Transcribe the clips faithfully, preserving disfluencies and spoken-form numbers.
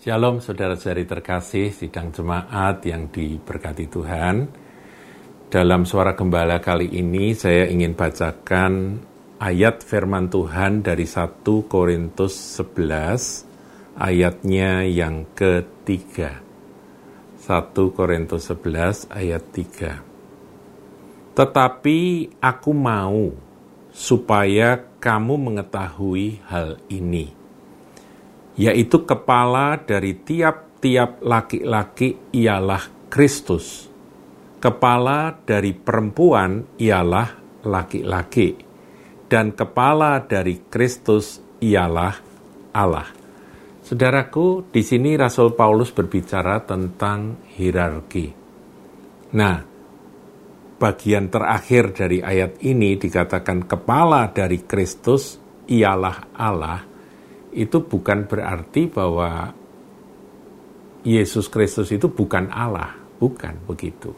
Shalom saudara-saudari terkasih, sidang jemaat yang diberkati Tuhan. Dalam Suara Gembala kali ini saya ingin bacakan ayat firman Tuhan dari satu Korintus sebelas ayatnya yang ketiga. satu Korintus sebelas ayat tiga. Tetapi aku mau supaya kamu mengetahui hal ini, yaitu kepala dari tiap-tiap laki-laki ialah Kristus. Kepala dari perempuan ialah laki-laki. Dan kepala dari Kristus ialah Allah. Saudaraku, di sini Rasul Paulus berbicara tentang hierarki. Nah, bagian terakhir dari ayat ini dikatakan kepala dari Kristus ialah Allah. Itu bukan berarti bahwa Yesus Kristus itu bukan Allah. Bukan begitu.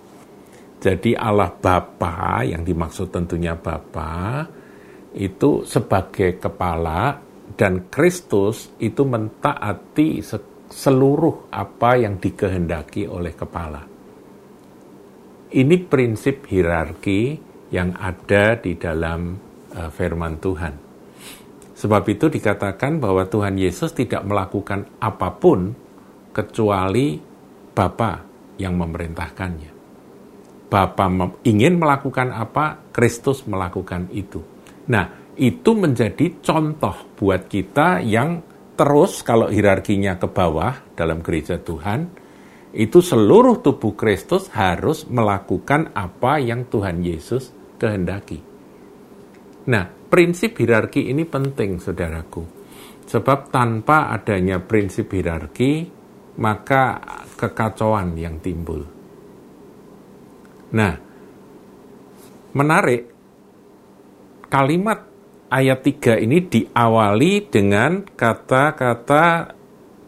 Jadi Allah Bapa, yang dimaksud tentunya Bapa, itu sebagai kepala, dan Kristus itu mentaati seluruh apa yang dikehendaki oleh kepala. Ini prinsip hierarki yang ada di dalam uh, firman Tuhan. Sebab itu dikatakan bahwa Tuhan Yesus tidak melakukan apapun kecuali Bapa yang memerintahkannya. Bapa ingin melakukan apa, Kristus melakukan itu. Nah, itu menjadi contoh buat kita yang terus, kalau hierarkinya ke bawah dalam gereja Tuhan, itu seluruh tubuh Kristus harus melakukan apa yang Tuhan Yesus kehendaki. Nah, prinsip hierarki ini penting, saudaraku. Sebab tanpa adanya prinsip hierarki, maka kekacauan yang timbul. Nah, menarik, kalimat ayat tiga ini diawali dengan kata-kata,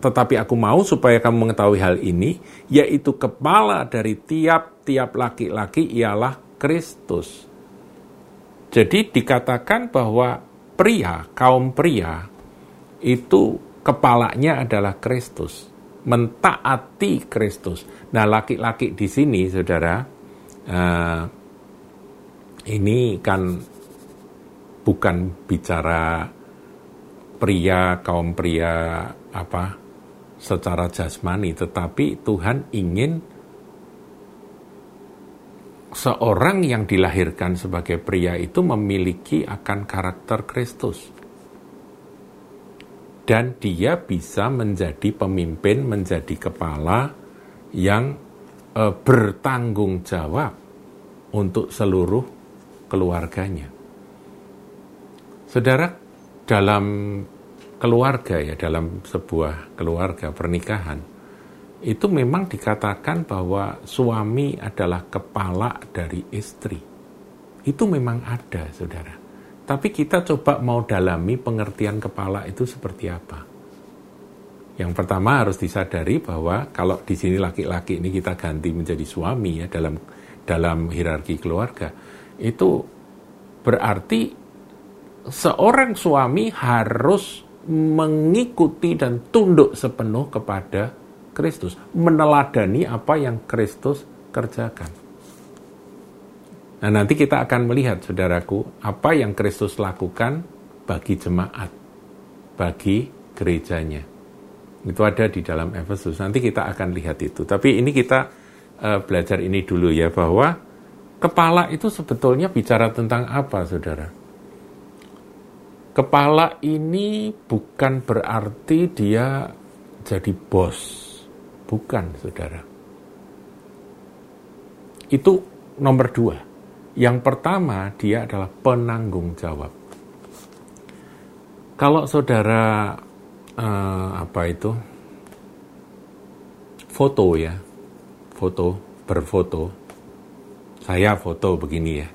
tetapi aku mau supaya kamu mengetahui hal ini, yaitu kepala dari tiap-tiap laki-laki ialah Kristus. Jadi dikatakan bahwa pria, kaum pria, itu kepalanya adalah Kristus, mentaati Kristus. Nah, laki-laki di sini, saudara, eh, ini kan bukan bicara pria, kaum pria apa secara jasmani, tetapi Tuhan ingin seorang yang dilahirkan sebagai pria itu memiliki akan karakter Kristus. Dan dia bisa menjadi pemimpin, menjadi kepala yang e, bertanggung jawab untuk seluruh keluarganya. Saudara, dalam keluarga ya, dalam sebuah keluarga pernikahan, itu memang dikatakan bahwa suami adalah kepala dari istri. Itu memang ada, saudara. Tapi kita coba mau dalami pengertian kepala itu seperti apa. Yang pertama harus disadari bahwa kalau di sini laki-laki ini kita ganti menjadi suami ya dalam dalam hierarki keluarga, itu berarti seorang suami harus mengikuti dan tunduk sepenuh kepada Kristus, meneladani apa yang Kristus kerjakan. Nah, nanti kita akan melihat, saudaraku, apa yang Kristus lakukan bagi jemaat, bagi gerejanya. Itu ada di dalam Efesus. Nanti kita akan lihat itu. Tapi ini kita uh, belajar ini dulu ya, bahwa kepala itu sebetulnya bicara tentang apa, saudara? Kepala ini bukan berarti dia jadi bos. Bukan, saudara. Itu nomor dua. Yang pertama, dia adalah penanggung jawab. Kalau saudara, eh, apa itu, foto ya, foto, berfoto, saya foto begini ya,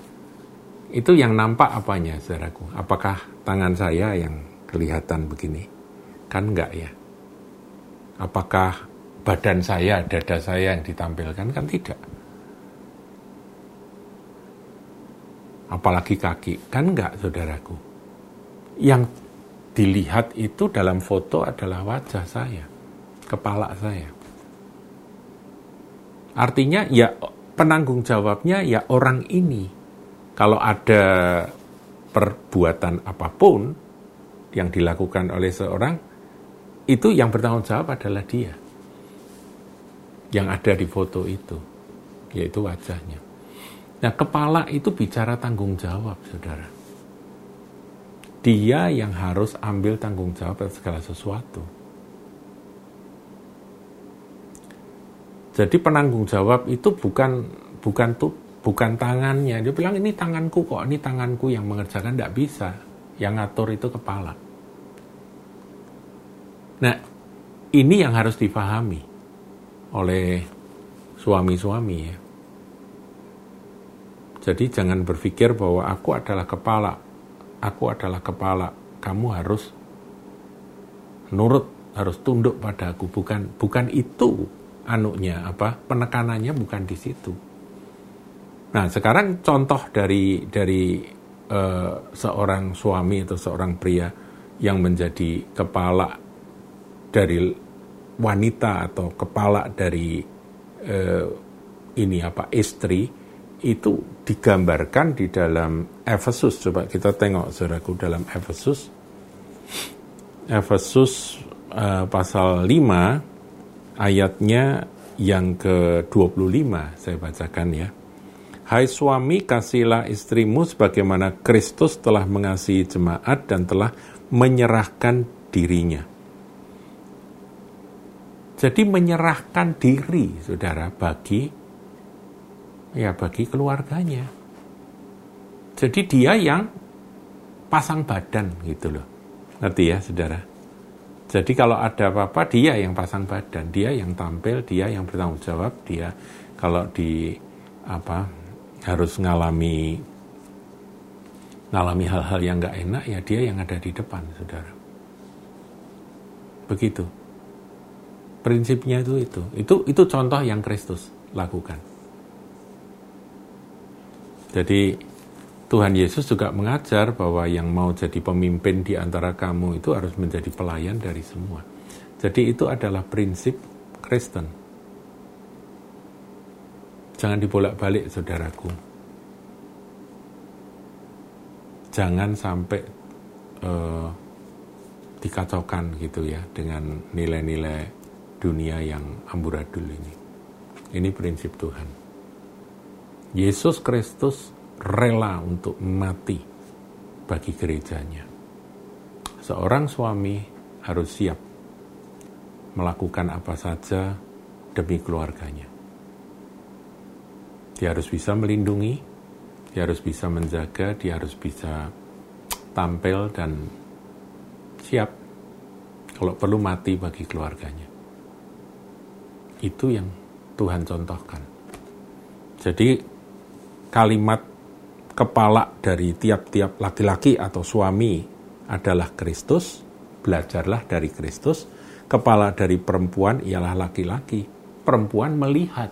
itu yang nampak apanya, saudaraku? Apakah tangan saya yang kelihatan begini? Kan enggak ya? Apakah badan saya, dada saya yang ditampilkan? Kan tidak. Apalagi kaki, kan enggak, saudaraku. Yang dilihat itu dalam foto adalah wajah saya, kepala saya. Artinya ya penanggung jawabnya ya orang ini. Kalau ada perbuatan apapun yang dilakukan oleh seorang, itu yang bertanggung jawab adalah dia. Yang ada di foto itu, yaitu wajahnya. Nah, kepala itu bicara tanggung jawab, saudara. Dia yang harus ambil tanggung jawab atas segala sesuatu. Jadi penanggung jawab itu bukan bukan tuh bukan tangannya. Dia bilang ini tanganku kok, ini tanganku yang mengerjakan, tidak bisa. Yang ngatur itu kepala. Nah, ini yang harus dipahami oleh suami-suami ya. Jadi jangan berpikir bahwa aku adalah kepala, aku adalah kepala, kamu harus nurut, harus tunduk pada aku. Bukan bukan itu anunya apa? Penekanannya bukan di situ. Nah, sekarang contoh dari dari uh, seorang suami atau seorang pria yang menjadi kepala dari wanita atau kepala dari eh, ini apa istri itu digambarkan di dalam Efesus. Coba kita tengok saudaraku dalam Efesus Efesus eh, pasal lima ayatnya yang ke dua puluh lima saya bacakan ya. Hai suami, kasihilah istrimu sebagaimana Kristus telah mengasihi jemaat dan telah menyerahkan dirinya. Jadi menyerahkan diri, saudara, bagi ya bagi keluarganya. Jadi dia yang pasang badan gitu loh. Ngerti ya, saudara? Jadi kalau ada apa-apa, dia yang pasang badan, dia yang tampil, dia yang bertanggung jawab, dia kalau di apa harus ngalami ngalami hal-hal yang nggak enak ya dia yang ada di depan, saudara. Begitu. Prinsipnya itu itu. Itu itu contoh yang Kristus lakukan. Jadi Tuhan Yesus juga mengajar bahwa yang mau jadi pemimpin di antara kamu itu harus menjadi pelayan dari semua. Jadi itu adalah prinsip Kristen. Jangan dibolak-balik, saudaraku. Jangan sampai uh, dikacaukan gitu ya dengan nilai-nilai dunia yang amburadul ini. Ini prinsip Tuhan. Yesus Kristus rela untuk mati bagi gerejanya. Seorang suami harus siap melakukan apa saja demi keluarganya. Dia harus bisa melindungi, dia harus bisa menjaga, dia harus bisa tampil dan siap kalau perlu mati bagi keluarganya. Itu yang Tuhan contohkan. Jadi kalimat kepala dari tiap-tiap laki-laki atau suami adalah Kristus, belajarlah dari Kristus. Kepala dari perempuan ialah laki-laki. Perempuan melihat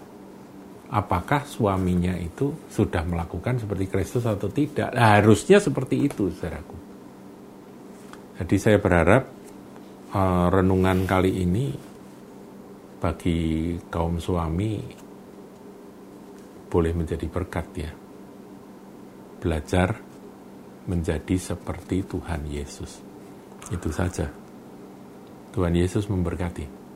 apakah suaminya itu sudah melakukan seperti Kristus atau tidak. Nah, harusnya seperti itu, saudaraku. Jadi saya berharap uh, renungan kali ini bagi kaum suami boleh menjadi berkat ya. Belajar menjadi seperti Tuhan Yesus. Itu saja. Tuhan Yesus memberkati.